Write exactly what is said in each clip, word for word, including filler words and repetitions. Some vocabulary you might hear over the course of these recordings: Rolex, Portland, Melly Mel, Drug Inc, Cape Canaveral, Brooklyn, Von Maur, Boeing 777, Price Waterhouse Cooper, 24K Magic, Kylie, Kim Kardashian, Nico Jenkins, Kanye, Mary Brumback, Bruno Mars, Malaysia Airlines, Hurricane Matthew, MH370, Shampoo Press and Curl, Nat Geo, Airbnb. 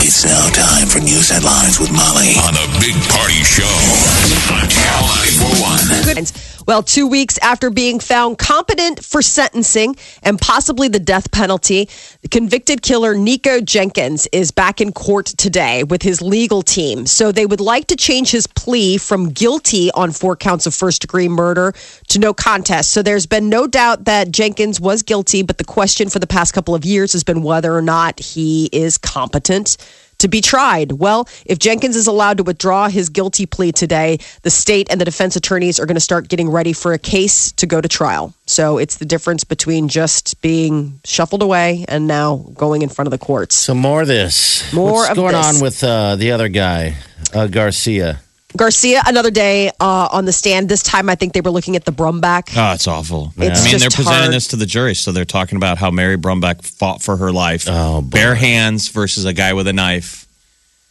It's now time for news headlines with Molly on the Big Party Show on Channel ninety-four point one. Well, two weeks after being found competent for sentencing and possibly the death penalty, the convicted killer Nico Jenkins is back in court today with his legal team. So they would like to change his plea from guilty on four counts of first-degree murder to no contest. So there's been no doubt that Jenkins was guilty, but the question for the past couple of years has been whether or not he is competent to be tried. Well, if Jenkins is allowed to withdraw his guilty plea today, the state and the defense attorneys are going to start getting ready for a case to go to trial. So it's the difference between just being shuffled away and now going in front of the courts. So more of this. More What's of this. What's going on with uh, the other guy, uh, Garcia? Garcia, another day uh, on the stand. This time, I think they were looking at the Brumback. Oh, it's awful. Yeah. It's I mean, they're presenting hard. This to the jury, so they're talking about how Mary Brumback fought for her life. Oh, boy. Bare hands versus a guy with a knife.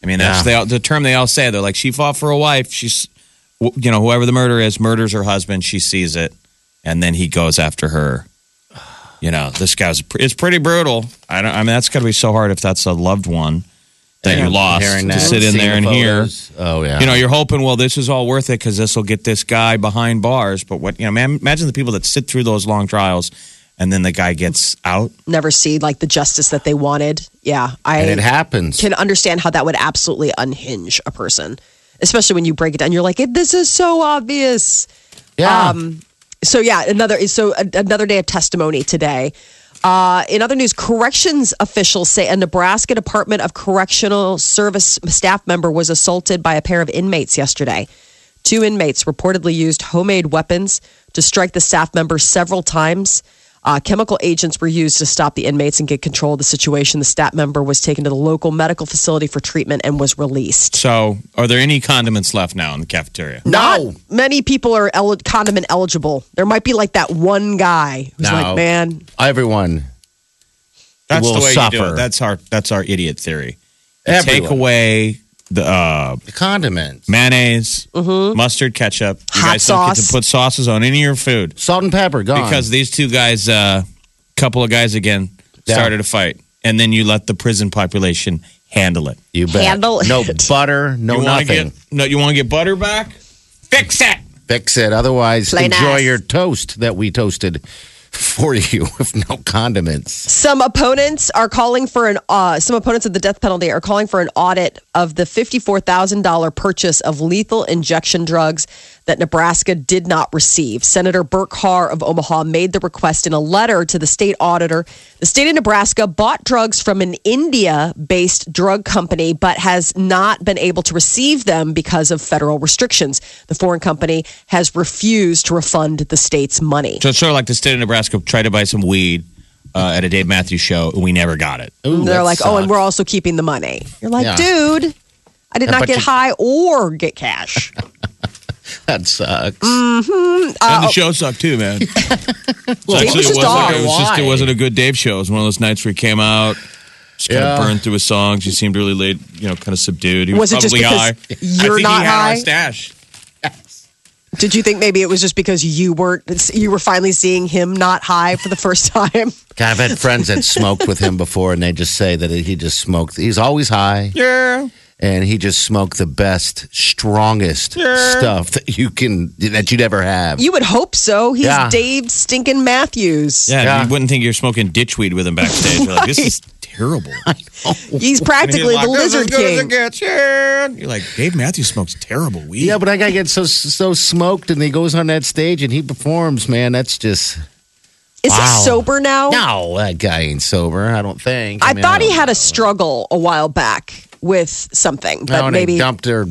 I mean, that's yeah. the, the term they all say. They're like, she fought for a wife. She's, you know, whoever the murderer is, murders her husband. She sees it, and then he goes after her. You know, this guy's it's pretty brutal. I don't. I mean, that's got to be so hard if that's a loved one that you lost to sit in there and hear. Oh, yeah. You know, you're hoping, well, this is all worth it because this will get this guy behind bars. But what, you know, man, imagine the people that sit through those long trials and then the guy gets out. Never see, like, the justice that they wanted. Yeah. I and it happens. Can understand how that would absolutely unhinge a person, especially when you break it down. You're like, this is so obvious. Yeah. Um, so, yeah, another, so another day of testimony today. Uh, in other news, corrections officials say a Nebraska Department of Correctional Service staff member was assaulted by a pair of inmates yesterday. Two inmates reportedly used homemade weapons to strike the staff member several times. Uh, chemical agents were used to stop the inmates and get control of the situation. The staff member was taken to the local medical facility for treatment and was released. So, are there any condiments left now in the cafeteria? No. Not many people are el- condiment eligible. There might be like that one guy who's no. like, man. Everyone that's will the way suffer. You do it. That's our, that's our idiot theory. Take away the, uh, the condiments. Mayonnaise, mm-hmm. mustard, ketchup. You Hot guys sauce. Don't get to put sauces on any of your food. Salt and pepper, gone. Because these two guys, a uh, couple of guys again, yeah. started a fight. And then you let the prison population handle it. You bet. Handle no it. No butter, no you nothing. Get, no, you want to get butter back? Fix it. Fix it. Otherwise, Play enjoy nice. Your toast that we toasted for you with no condiments. Some opponents are calling for an uh, some opponents of the death penalty are calling for an audit of the fifty-four thousand dollars purchase of lethal injection drugs that Nebraska did not receive. Senator Burke Harr of Omaha made the request in a letter to the state auditor. The state of Nebraska bought drugs from an India-based drug company, but has not been able to receive them because of federal restrictions. The foreign company has refused to refund the state's money. So it's sort of like the state of Nebraska tried to buy some weed uh, at a Dave Matthews show, and we never got it. Ooh, they're like, sucks. Oh, and we're also keeping the money. You're like, yeah. dude, I did not get you- high or get cash. That sucks. Mm-hmm. Uh, and the show sucked too, man. well, it was just off. It, was just, it wasn't a good Dave show. It was one of those nights where he came out, just yeah. kind of burned through his songs. He seemed really late, you know, kind of subdued. He was, was probably it just because high. You're I think not he had high. Our stash. Yes. Did you think maybe it was just because you weren't? You were finally seeing him not high for the first time. God, I've had friends that smoked with him before, and they just say that he just smoked. He's always high. Yeah. And he just smoked the best, strongest yeah. stuff that you can that you'd ever have. You would hope so. He's yeah. Dave stinking Matthews. Yeah, yeah, you wouldn't think you're smoking ditchweed with him backstage. You're like, this is terrible. He's practically he's like, the lizard king. You're like, Dave Matthews smokes terrible weed. Yeah, but that guy gets so so smoked, and he goes on that stage and he performs. Man, that's just. Is wow. he sober now? No, that guy ain't sober. I don't think. I, I mean, thought I he had know. a struggle a while back. With something, but no, maybe dumped their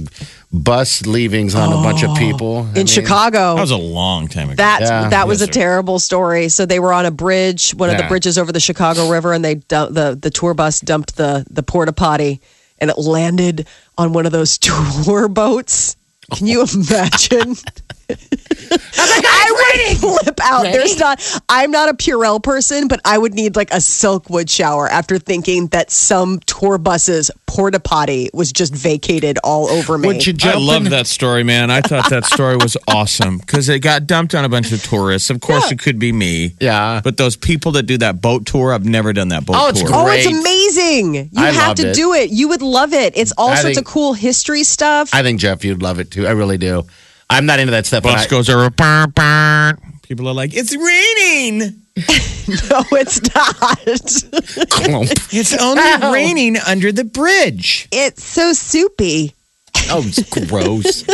bus leavings on oh, a bunch of people I in mean, Chicago. That was a long time ago. That yeah, that was yes, a terrible story. So they were on a bridge, one yeah. of the bridges over the Chicago River, and they dumped, the the tour bus dumped the the porta potty and it landed on one of those tour boats. Can you imagine? I would flip out. Ready? There's not. I'm not a Purell person, but I would need like a Silkwood shower after thinking that some tour bus's porta potty was just vacated all over me. Would you jump I love in- that story, man. I thought that story was awesome because it got dumped on a bunch of tourists. Of course, yeah. It could be me. Yeah, but those people that do that boat tour, I've never done that boat oh, it's tour. Great. Oh, it's amazing! You I have to it. do it. You would love it. It's all I sorts think, of cool history stuff. I think Jeff, you'd love it too. I really do. I'm not into that stuff. Bus I- goes over. Burr, burr. People are like, it's raining. No, it's not. It's only Ow. raining under the bridge. It's so soupy. Oh, it's gross.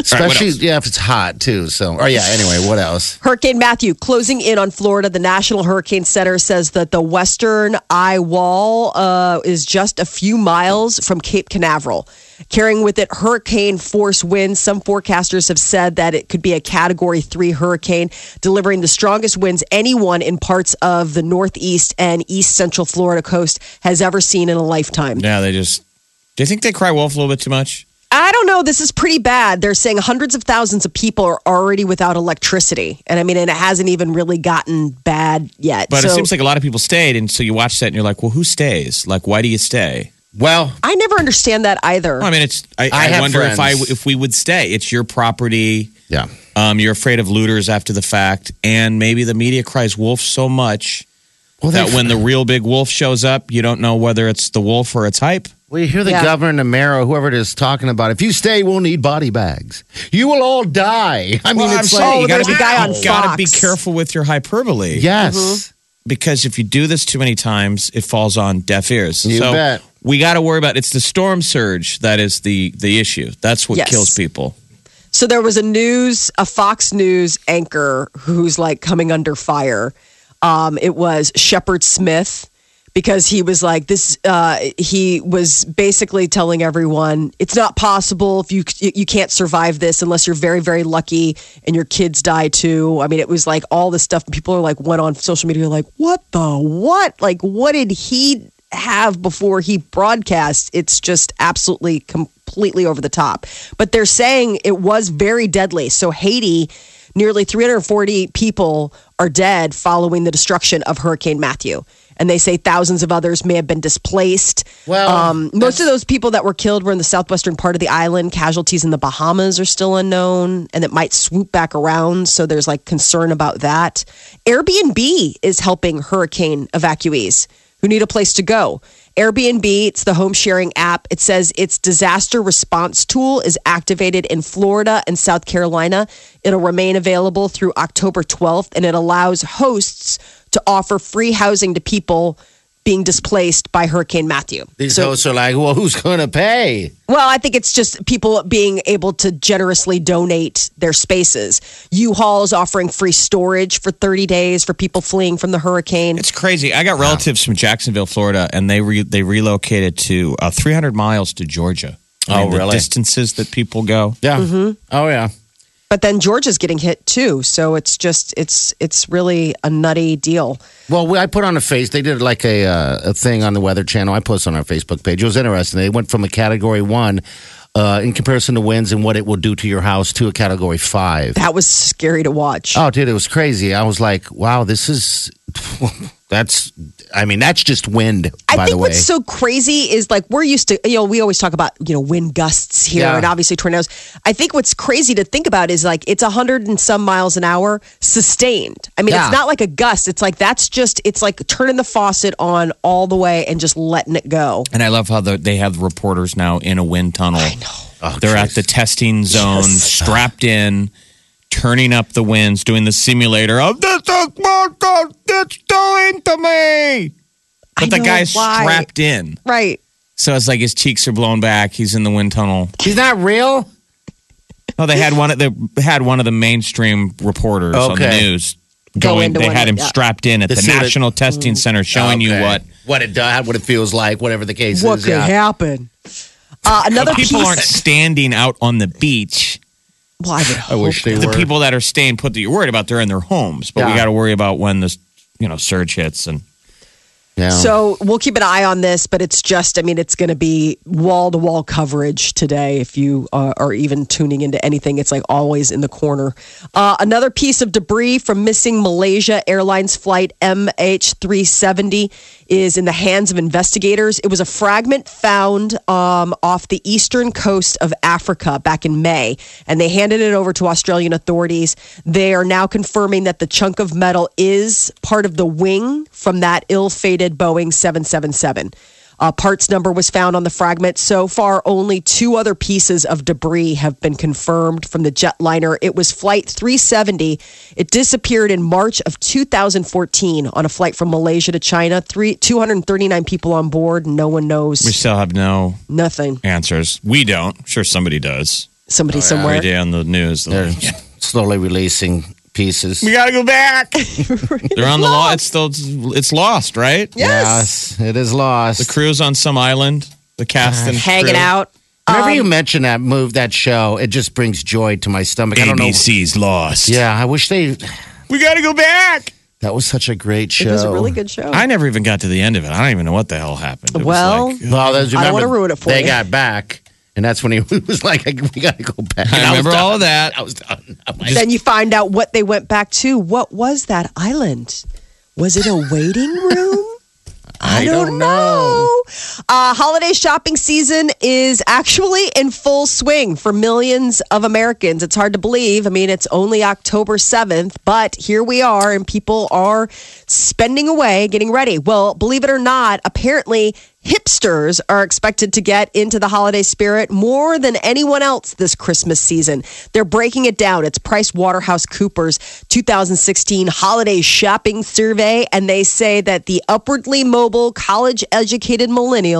Especially, right, yeah, if it's hot, too. So, oh, yeah, anyway, what else? Hurricane Matthew closing in on Florida. The National Hurricane Center says that the western eye wall uh, is just a few miles from Cape Canaveral, carrying with it hurricane-force winds. Some forecasters have said that it could be a Category three hurricane, delivering the strongest winds anyone in parts of the northeast and east central Florida coast has ever seen in a lifetime. Yeah, they just... Do you think they cry wolf a little bit too much? I don't know. This is pretty bad. They're saying hundreds of thousands of people are already without electricity. And I mean, and it hasn't even really gotten bad yet. But so, it seems like a lot of people stayed. And so you watch that and you're like, well, who stays? Like, why do you stay? Well, I never understand that either. I mean, it's, I, I, I wonder friends. if I, if we would stay. It's your property. Yeah. Um, you're afraid of looters after the fact. And maybe the media cries wolf so much well, that when the real big wolf shows up, you don't know whether it's the wolf or it's hype. Well, you hear the yeah. governor, the mayor, or whoever it is talking about, if you stay, we'll need body bags. You will all die. I mean, well, it's I'm like, oh, you gotta be, guy on Fox. gotta be careful with your hyperbole. Yes. Mm-hmm. Because if you do this too many times, it falls on deaf ears. You so bet. We got to worry about it's the storm surge that is the, the issue. That's what yes. kills people. So there was a news, a Fox News anchor who's like coming under fire. Um, it was Shepard Smith. Because he was like this, uh, he was basically telling everyone it's not possible if you you can't survive this unless you're very very lucky and your kids die too. I mean, it was like all this stuff. People are like went on social media like what the what like what did he have before he broadcast? It's just absolutely completely over the top. But they're saying it was very deadly. So Haiti, nearly three hundred forty people are dead following the destruction of Hurricane Matthew. And they say thousands of others may have been displaced. Well, um, most of those people that were killed were in the southwestern part of the island. Casualties in the Bahamas are still unknown, and it might swoop back around. So there's like concern about that. Airbnb is helping hurricane evacuees who need a place to go. Airbnb, it's the home sharing app. It says its disaster response tool is activated in Florida and South Carolina. It'll remain available through October twelfth, and it allows hosts to offer free housing to people being displaced by Hurricane Matthew. These so, hosts are like, well, who's going to pay? Well, I think it's just people being able to generously donate their spaces. U-Haul's offering free storage for thirty days for people fleeing from the hurricane. It's crazy. I got relatives wow. from Jacksonville, Florida, and they re- they relocated to uh, three hundred miles to Georgia. I oh, mean, really? The distances that people go. Yeah. Mm-hmm. Oh, yeah. But then Georgia's getting hit too, so it's just it's it's really a nutty deal. Well, I put on a face. They did like a uh, a thing on the Weather Channel. I posted on our Facebook page. It was interesting. They went from a Category One uh, in comparison to winds and what it will do to your house to a Category Five. That was scary to watch. Oh, dude, it was crazy. I was like, wow, this is. That's, I mean, that's just wind, by the way. I think what's so crazy is like we're used to, you know, we always talk about, you know, wind gusts here yeah. and obviously tornadoes. I think what's crazy to think about is like it's a hundred and some miles an hour sustained. I mean, yeah. it's not like a gust. It's like that's just, it's like turning the faucet on all the way and just letting it go. And I love how the, they have reporters now in a wind tunnel. I know. Oh, They're geez. at the testing zone, yes. strapped in. Turning up the winds, doing the simulator of this is what it's doing to me. But I the guy's why. strapped in. Right. So it's like his cheeks are blown back. He's in the wind tunnel. He's not real? Oh, they had one of the had one of the mainstream reporters okay. on the news going Go they had him yeah. strapped in at the, the National it. Testing Center showing okay. you what what it does, what it feels like, whatever the case what is. What could yeah. happen? Uh, another people piece- aren't standing out on the beach. Well, I, would I wish they the were. The people that are staying put that you're worried about, they're in their homes. But yeah. we got to worry about when this, you know, surge hits. And Yeah. So we'll keep an eye on this, but it's just, I mean, it's going to be wall-to-wall coverage today. If you uh, are even tuning into anything, it's like always in the corner. Uh, another piece of debris from missing Malaysia Airlines flight M H three seventy is in the hands of investigators. It was a fragment found um, off the eastern coast of Africa back in May, and they handed it over to Australian authorities. They are now confirming that the chunk of metal is part of the wing from that ill-fated Boeing seven seventy-seven. Uh, parts number was found on the fragment. So far, only two other pieces of debris have been confirmed from the jetliner. It was Flight three seventy. It disappeared in March of two thousand fourteen on a flight from Malaysia to China. Three, two hundred thirty-nine people on board. No one knows. We still have no nothing answers. We don't. I'm sure somebody does. Somebody oh, somewhere. Every day on the news. They're yeah. slowly releasing pieces. We gotta go back. They're on the law. It's still it's lost, right? Yes. yes, it is lost. The crew's on some island. The cast uh, and hanging crew. out. Whenever um, you mention that move, that show, it just brings joy to my stomach. A B C's I don't know. A B C's lost. Yeah, I wish they. We gotta go back. That was such a great show. It was a really good show. I never even got to the end of it. I don't even know what the hell happened. It well, was like, well remember, I don't want to ruin it for they you. They got back. And that's when he was like, we got to go back. I, I remember all of that. I was done. Like, then you find out what they went back to. What was that island? Was it a waiting room? I, I don't, don't know. know. Uh, holiday shopping season is actually in full swing for millions of Americans. It's hard to believe. I mean, it's only October seventh, but here we are, and people are spending away, getting ready. Well, believe it or not, apparently hipsters are expected to get into the holiday spirit more than anyone else this Christmas season. They're breaking it down. It's Price Waterhouse Cooper's two thousand sixteen holiday shopping survey, and they say that the upwardly mobile, college-educated millennials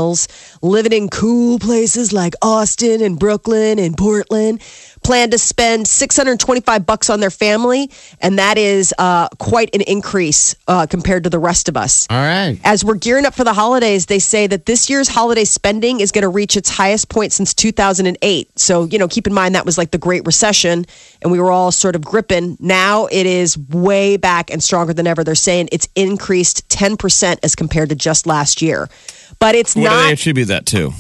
living in cool places like Austin and Brooklyn and Portland plan to spend six hundred twenty-five bucks on their family, and that is uh, quite an increase uh, compared to the rest of us. All right. As we're gearing up for the holidays, they say that this year's holiday spending is going to reach its highest point since two thousand eight. So, you know, keep in mind that was like the Great Recession, and we were all sort of gripping. Now it is way back and stronger than ever. They're saying it's increased ten percent as compared to just last year. But it's what not... What do they attribute that to?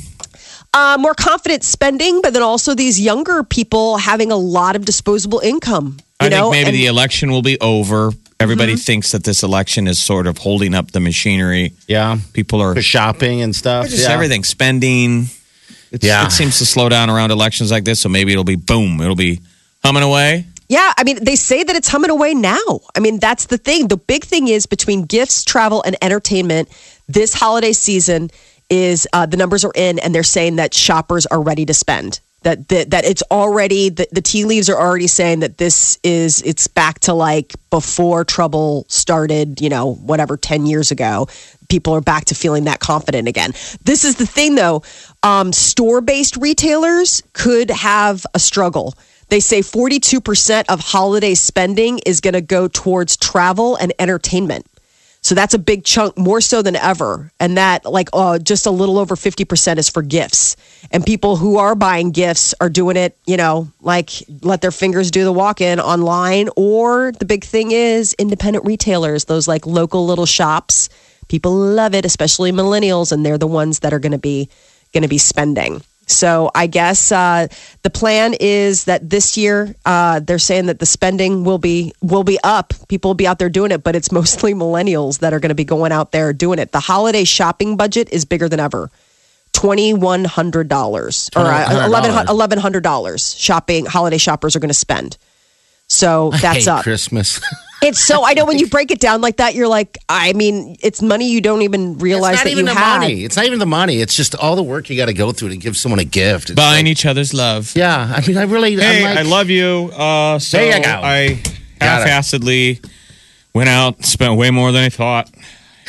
Uh, more confident spending, but then also these younger people having a lot of disposable income. You I know? think maybe and- the election will be over. Everybody mm-hmm. thinks that this election is sort of holding up the machinery. Yeah. People are... For shopping and stuff. Just yeah. everything. Spending. It's, yeah. It seems to slow down around elections like this, so maybe it'll be boom. It'll be humming away. Yeah, I mean, they say that it's humming away now. I mean, that's the thing. The big thing is between gifts, travel, and entertainment, this holiday season is uh, the numbers are in, and they're saying that shoppers are ready to spend. That, that that it's already, the, the tea leaves are already saying that this is, it's back to like before trouble started, you know, whatever, ten years ago. People are back to feeling that confident again. This is the thing though, um, store-based retailers could have a struggle. They say forty-two percent of holiday spending is going to go towards travel and entertainment. So that's a big chunk, more so than ever. And that, like, uh, just a little over fifty percent is for gifts. And people who are buying gifts are doing it, you know, like let their fingers do the walk-in online. Or the big thing is independent retailers, those like local little shops. People love it, especially millennials, and they're the ones that are going to be going to be spending. So I guess uh, the plan is that this year uh, they're saying that the spending will be will be up. People will be out there doing it, but it's mostly millennials that are going to be going out there doing it. The holiday shopping budget is bigger than ever. twenty-one hundred dollars or uh, eleven hundred dollars shopping holiday shoppers are going to spend. So that's I hate up. Christmas. It's so, I know when you break it down like that, you're like, I mean, it's money you don't even realize it's not that even you the had. Money. It's not even the money. It's just all the work you got to go through to give someone a gift. It's Buying like, each other's love. Yeah. I mean, I really, hey, I'm like, I love you. Uh, so there you go. I half-assedly went out, spent way more than I thought.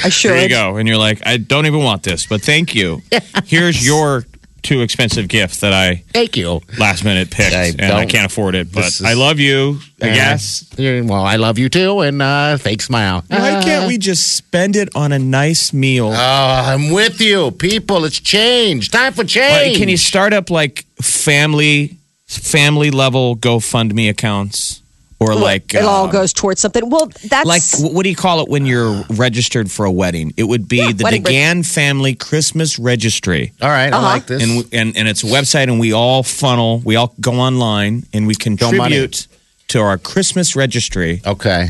I should. There you go. And you're like, I don't even want this, but thank you. Yes. Here's your too expensive gift that I thank you last minute picked I and I can't afford it, but is, I love you, I uh, guess. Well, I love you too, and uh, fake smile. Why uh, can't we just spend it on a nice meal? Oh, I'm with you, people. It's change. Time for change. Like, can you start up like family, family level GoFundMe accounts? Or well, like... It uh, all goes towards something. Well, that's... Like, what do you call it when you're registered for a wedding? It would be yeah, the DeGan reg- family Christmas registry. All right, uh-huh. I like this. And, and and it's a website, and we all funnel, we all go online, and we contribute to our Christmas registry. Okay.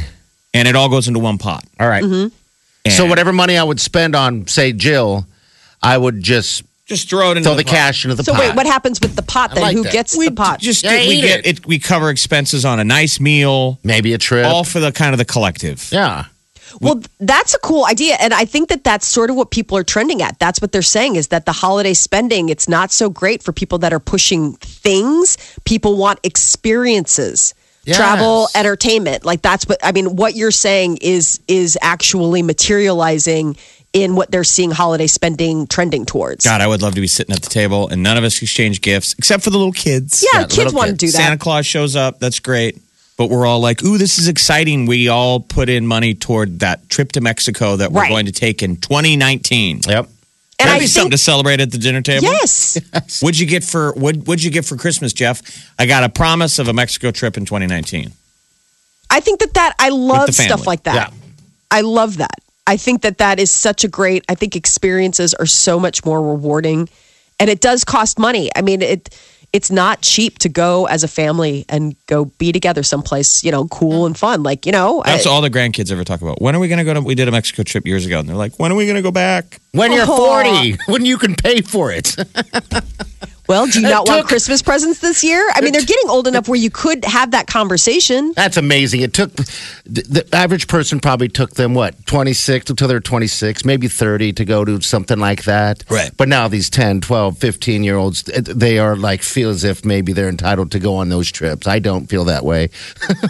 And it all goes into one pot. All right. Mm-hmm. So whatever money I would spend on, say, Jill, I would just... Just throw it into throw the, the pot. cash into the so pot. So wait, what happens with the pot then? Like Who that. gets we the pot? Just yeah, we get it. it. We cover expenses on a nice meal, maybe a trip, all for the kind of the collective. Yeah. Well, we, that's a cool idea, and I think that that's sort of what people are trending at. That's what they're saying is that the holiday spending, it's not so great for people that are pushing things. People want experiences. Yes. Travel, entertainment, like that's what I mean. What you're saying is is actually materializing in what they're seeing holiday spending trending towards. God, I would love to be sitting at the table and none of us exchange gifts except for the little kids. Yeah, yeah kids want to do that. Santa Claus shows up. That's great. But we're all like, ooh, this is exciting. We all put in money toward that trip to Mexico that we're right. going to take in twenty nineteen. Yep. And that'd be something to celebrate at the dinner table. Yes. yes. What'd you get for what what'd you get for Christmas, Jeff? I got a promise of a Mexico trip in twenty nineteen. I think that that I love stuff like that. Yeah. I love that. I think that that is such a great, I think experiences are so much more rewarding and it does cost money. I mean, it, it's not cheap to go as a family and go be together someplace, you know, cool and fun. Like, you know, that's I, all the grandkids ever talk about. When are we going to go to, we did a Mexico trip years ago and they're like, when are we going to go back? When you're forty, when you can pay for it. Well, do you not took, want Christmas presents this year? I mean, they're getting old enough where you could have that conversation. That's amazing. It took, the average person probably took them, what, twenty-six until they're twenty-six, maybe thirty to go to something like that. Right. But now these ten, twelve, fifteen-year-olds, they are like, feel as if maybe they're entitled to go on those trips. I don't feel that way.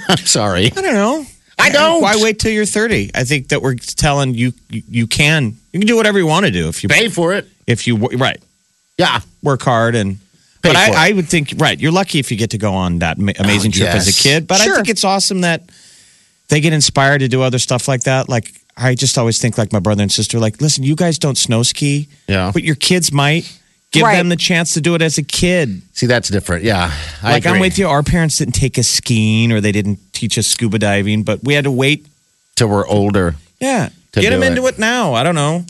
I'm sorry. I don't know. I don't. Why wait till you're thirty? I think that we're telling you, you, you can. You can do whatever you want to do. If you pay for it. If you, right. Yeah, work hard and. Pay but I, I would think, right, you're lucky if you get to go on that ma- amazing oh, trip yes. as a kid. But sure. I think it's awesome that they get inspired to do other stuff like that. Like I just always think, like my brother and sister, like, listen, you guys don't snow ski, yeah, but your kids might. Give right. them the chance to do it as a kid. See, that's different. Yeah, I like agree. I'm with you. Our parents didn't take us skiing or they didn't teach us scuba diving, but we had to wait till we're older. Yeah, get them it. into it now. I don't know.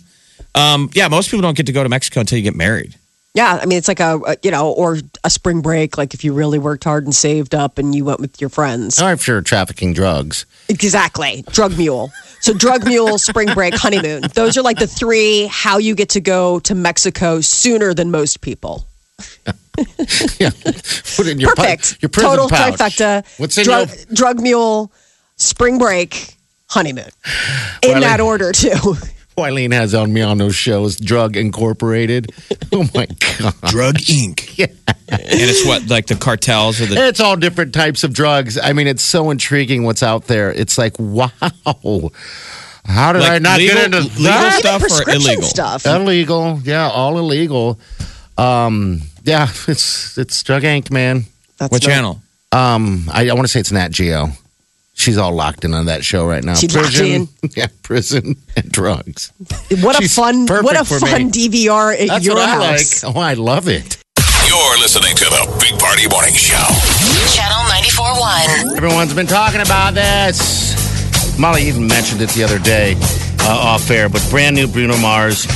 Um, yeah, most people don't get to go to Mexico until you get married. Yeah, I mean, it's like a, a, you know, or a spring break, like if you really worked hard and saved up and you went with your friends. Or if you're trafficking drugs. Exactly. Drug mule. So drug mule, spring break, honeymoon. Those are like the three how you get to go to Mexico sooner than most people. Yeah. Put it in your Perfect. Pu- your prison Total pouch. Trifecta. What's in drug, your- drug mule, spring break, honeymoon. In well, that I- order, too. Eileen has on me on those shows, Drug Incorporated. Oh my God. Drug Incorporated. Yeah. And it's what, like the cartels or the. It's all different types of drugs. I mean, it's so intriguing what's out there. It's like, wow. How did like I not legal, get into legal that? stuff or illegal stuff? Illegal. Yeah, all illegal. Um, yeah, it's it's Drug Incorporated, man. That's what no, channel? Um, I, I want to say it's Nat Geo. She's all locked in on that show right now. She's prison, locked in. Yeah, prison and drugs. What She's a fun, what a fun me. D V R at That's your what house. I like. Oh, I love it. You're listening to the Big Party Morning Show. Channel ninety-four point one. Everyone's been talking about this. Molly even mentioned it the other day uh, off air, but brand new Bruno Mars.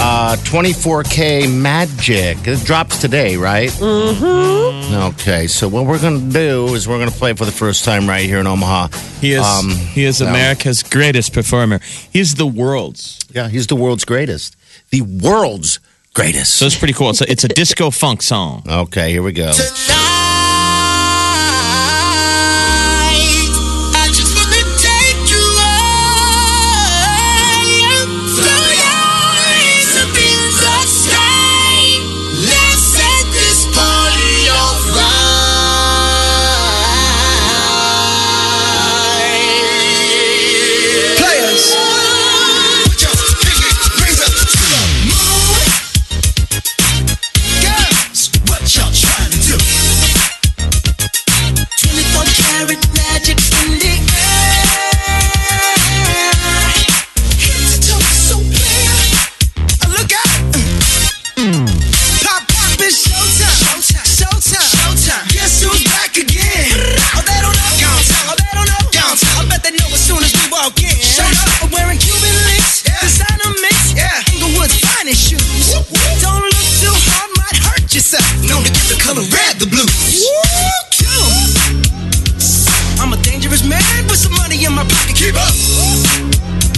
Uh, twenty-four K Magic. It drops today, right? Mm-hmm. Okay, so what we're going to do is we're going to play for the first time right here in Omaha. He is um, he is America's um, greatest performer. He's the world's. Yeah, he's the world's greatest. The world's greatest. So it's pretty cool. It's a, it's a disco funk song. Okay, here we go. Tonight. Don't look too hard, might hurt yourself. Known to get the color red, the blues. I'm a dangerous man with some money in my pocket. Keep up.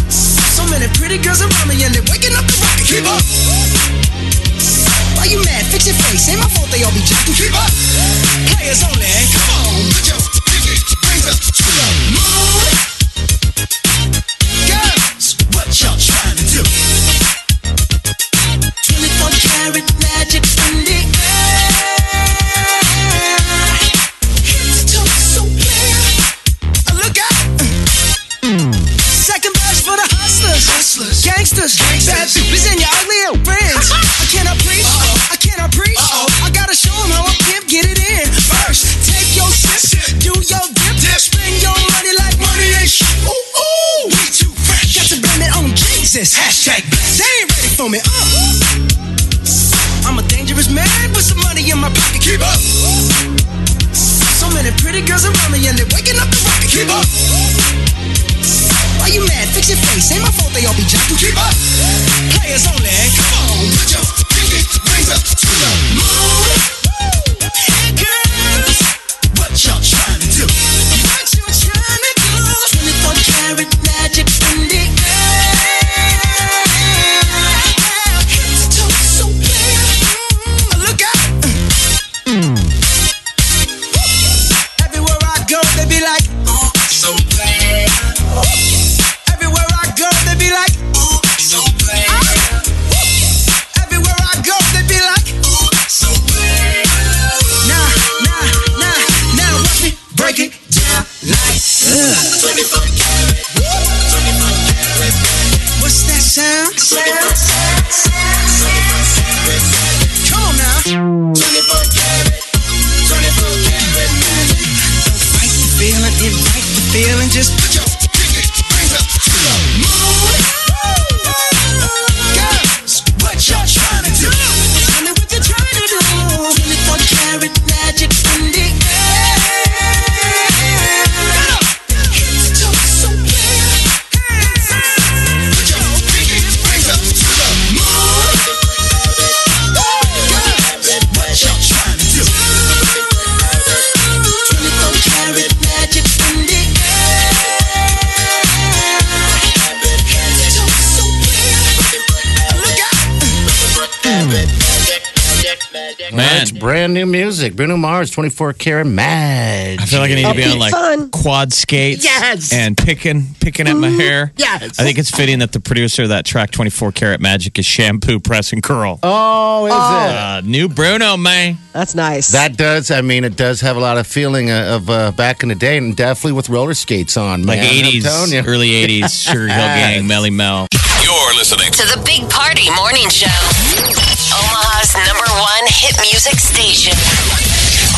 So many pretty girls around me and they're waking up the rocket. Keep up. Why you mad? Fix your face. Ain't my fault they all be jacking. Keep up. Players only. Come on, put your pinky rings up to the moon. Girls, what y'all trying to do? twenty-four karat magic in the air. Hips to toe so clear. I look out. Mm. Second verse for the hustlers, hustlers. Gangsters, gangsters. Bad bitches and your ugly old friends. I cannot preach. Uh-oh. I cannot preach. Uh-oh. I gotta show them how I pimp get it in. First, take your sip, sip. Do your dip, dip. Spend your money like money ain't shit. Ooh, ooh, we too fresh. Got to blame it on Jesus. Hashtag blessed. They ain't ready for me. Uh-huh. I'm a dangerous man with some money in my pocket. Keep up. So many pretty girls around me and they're waking up the rocket. Keep up. Why you mad? Fix your face. Ain't my fault they all be jacking. Keep up. Players only. Come on, put your pinky rings up to the moon. Hey girls, what y'all trying to do? What you trying to do? twenty-four karat magic in the air. Brand new music. Bruno Mars, twenty-four karat Magic. I feel like I need to be on like fun. quad skates yes. and picking picking at my hair. Yes. I think it's fitting that the producer of that track, twenty-four karat Magic, is Shampoo Press and Curl. Oh, is oh. it? Uh, new Bruno, man. That's nice. That does, I mean, it does have a lot of feeling of uh, back in the day, and definitely with roller skates on. Like man. eighties, early eighties, Sugar Hill Gang, Melly Mel. You're listening to the Big Party Morning Show. Omaha's number one hit music station.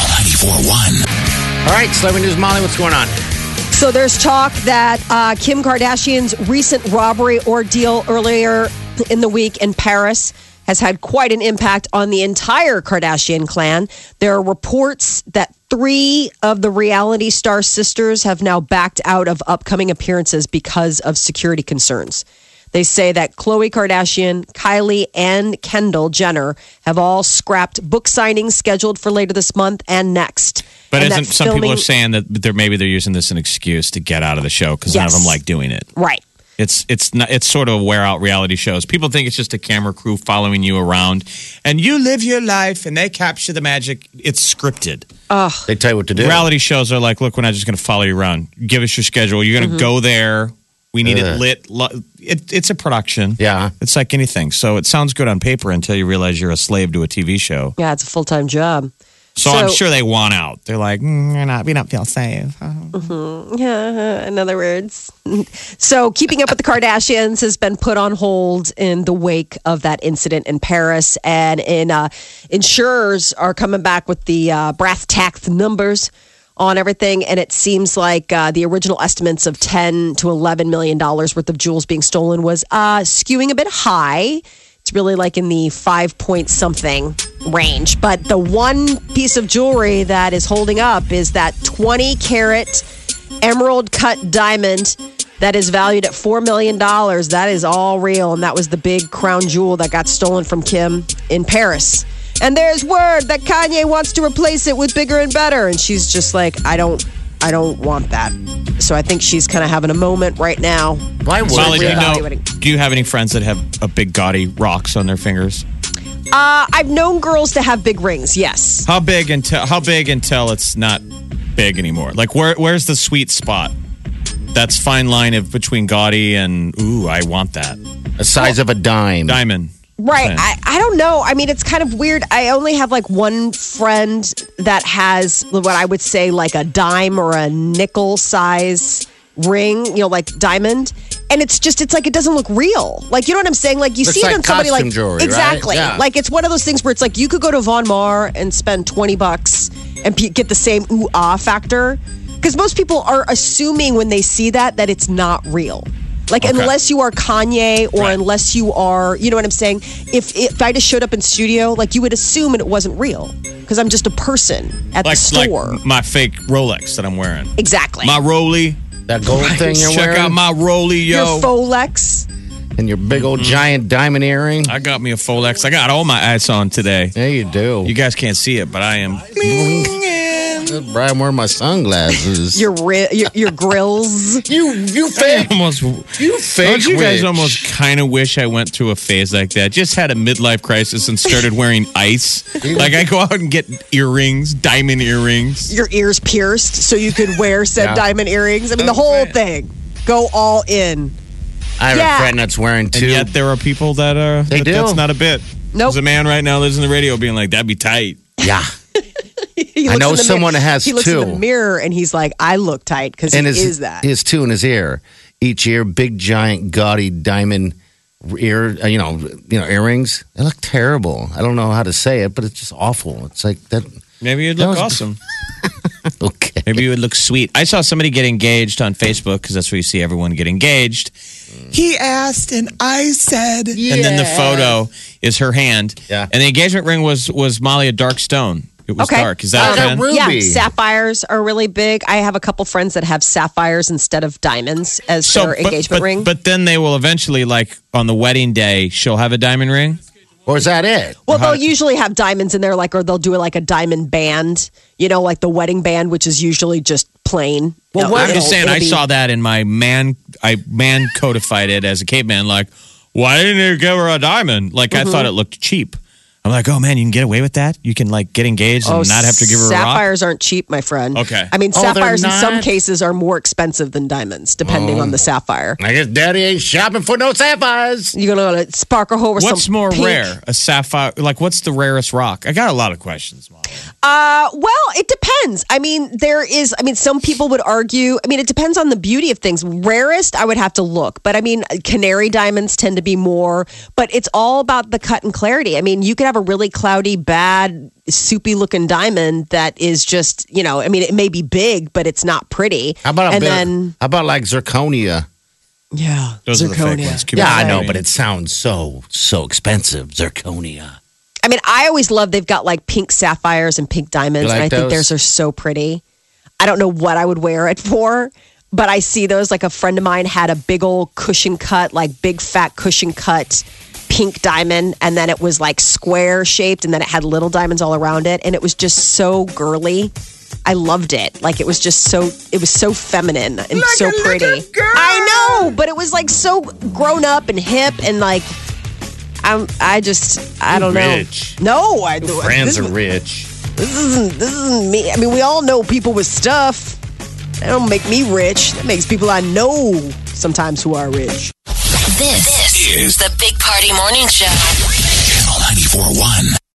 ninety-four point one. All right, Celebrity News Molly, what's going on? So there's talk that uh, Kim Kardashian's recent robbery ordeal earlier in the week in Paris has had quite an impact on the entire Kardashian clan. There are reports that three of the reality star sisters have now backed out of upcoming appearances because of security concerns. They say that Khloe Kardashian, Kylie, and Kendall Jenner have all scrapped book signings scheduled for later this month and next. But and isn't some filming- people are saying that they're maybe they're using this as an excuse to get out of the show because yes. none of them like doing it. Right. It's it's not, it's sort of a wear out reality shows. People think it's just a camera crew following you around, and you live your life, and they capture the magic. It's scripted. Ugh. They tell you what to do. Reality shows are like, look, we're not just going to follow you around. Give us your schedule. You're going to mm-hmm. go there. We need Ugh. it lit. Lo- it, it's a production. Yeah. It's like anything. So it sounds good on paper until you realize you're a slave to a T V show. Yeah, it's a full-time job. So, so I'm sure they want out. They're like, mm, you're not, we don't feel safe. Mm-hmm. Yeah, in other words. So Keeping Up with the Kardashians has been put on hold in the wake of that incident in Paris. And in uh, insurers are coming back with the uh, brass tacks numbers on everything, and it seems like uh, the original estimates of ten to eleven million dollars worth of jewels being stolen was uh, skewing a bit high. It's really like in the five point something range. But the one piece of jewelry that is holding up is that twenty karat emerald cut diamond that is valued at four million dollars. That is all real. And that was the big crown jewel that got stolen from Kim in Paris. And there's word that Kanye wants to replace it with bigger and better. And she's just like, I don't, I don't want that. So I think she's kind of having a moment right now. Why would Molly, do you know, do you have any friends that have a big gaudy rocks on their fingers? Uh, I've known girls to have big rings. Yes. How big until how big until it's not big anymore? Like where where's the sweet spot? That's fine line of between gaudy and ooh, I want that. A size well, of a dime. Diamond. Right. Diamond. I, I don't know. I mean, it's kind of weird. I only have like one friend that has what I would say like a dime or a nickel size ring, you know, like diamond. And it's just, it's like, it doesn't look real. Like, you know what I'm saying? Like, you it's see like it on somebody like, jewelry, exactly. Right? Yeah. Like, it's one of those things where it's like, you could go to Von Maur and spend twenty bucks and p- get the same ooh ah factor. Because most people are assuming when they see that, that it's not real. Like, okay. Unless you are Kanye or right. unless you are, you know what I'm saying? If, if I just showed up in studio, like, you would assume it wasn't real. Because I'm just a person at like, the store. Like my fake Rolex that I'm wearing. Exactly. My Roly. That gold right. thing you're Check wearing. Check out my Rolly, yo. Your Folex. And your big old mm-hmm. giant diamond earring. I got me a Folex. I got all my ads on today. Yeah, you do. You guys can't see it, but I am. Brian, wearing my sunglasses. your, ri- your your grills. you you fake. Almost, you fake. You guys almost kind of wish I went through a phase like that. Just had a midlife crisis and started wearing ice. Like I go out and get earrings, diamond earrings. Your ears pierced so you could wear said yeah. diamond earrings. I mean, the whole thing. Go all in. I have yeah. a friend that's wearing two. And yet there are people that are. They that, do. That's not a bit. Nope. There's a man right now that's in the radio being like, that'd be tight. Yeah. I know someone that has two. He looks in the mirror and he's like, I look tight because it is that. He has two in his ear. Each ear, big, giant, gaudy diamond ear, you know, you know, earrings. They look terrible. I don't know how to say it, but it's just awful. It's like that. Maybe you'd look awesome. Okay. Maybe you would look sweet. I saw somebody get engaged on Facebook because that's where you see everyone get engaged. He asked and I said. Yeah. And then the photo is her hand. Yeah. And the engagement ring was, was Molly a dark stone. It was okay. dark. Is that um, a ruby? Yeah, sapphires are really big. I have a couple friends that have sapphires instead of diamonds as so, their but, engagement but, ring. But then they will eventually, like, on the wedding day, she'll have a diamond ring? Or is that it? Well, they'll to- usually have diamonds in there, like, or they'll do, like, a diamond band. You know, like the wedding band, which is usually just plain. Well, no, I'm just saying, I be- saw that in my man, I man-codified it as a caveman. Like, why didn't you give her a diamond? Like, mm-hmm. I thought it looked cheap. I'm like, oh, man, you can get away with that? You can, like, get engaged and oh, not have to give her a rock? Sapphires aren't cheap, my friend. Okay. I mean, oh, sapphires in some cases are more expensive than diamonds, depending oh. on the sapphire. I guess daddy ain't shopping for no sapphires. You're going to let it sparkle over some What's more pink. Rare? A sapphire? Like, what's the rarest rock? I got a lot of questions, Molly. Uh, well, it depends. I mean, there is, I mean, some people would argue, I mean, it depends on the beauty of things. Rarest, I would have to look. But, I mean, canary diamonds tend to be more. But it's all about the cut and clarity. I mean, you could have a really cloudy, bad, soupy-looking diamond that is just, you know, I mean, it may be big, but it's not pretty. How about a and bit, then, how about like zirconia? Yeah, Those zirconia. Are the fake ones. Yeah, I know, but it sounds so so expensive. Zirconia. I mean, I always love they've got like pink sapphires and pink diamonds, like and I those? think theirs are so pretty. I don't know what I would wear it for. But I see those, like a friend of mine had a big old cushion cut, like big fat cushion cut pink diamond. And then it was like square shaped and then it had little diamonds all around it. And it was just so girly. I loved it. Like it was just so, it was so feminine and like so pretty. I know, but it was like so grown up and hip and like, I'm, I just, I don't You're know. Rich. No, I do. Friends are rich. This isn't, this isn't me. I mean, we all know people with stuff. That don't make me rich. That makes people I know sometimes who are rich. This, this is the Big Party Morning Show. Channel ninety-four point one.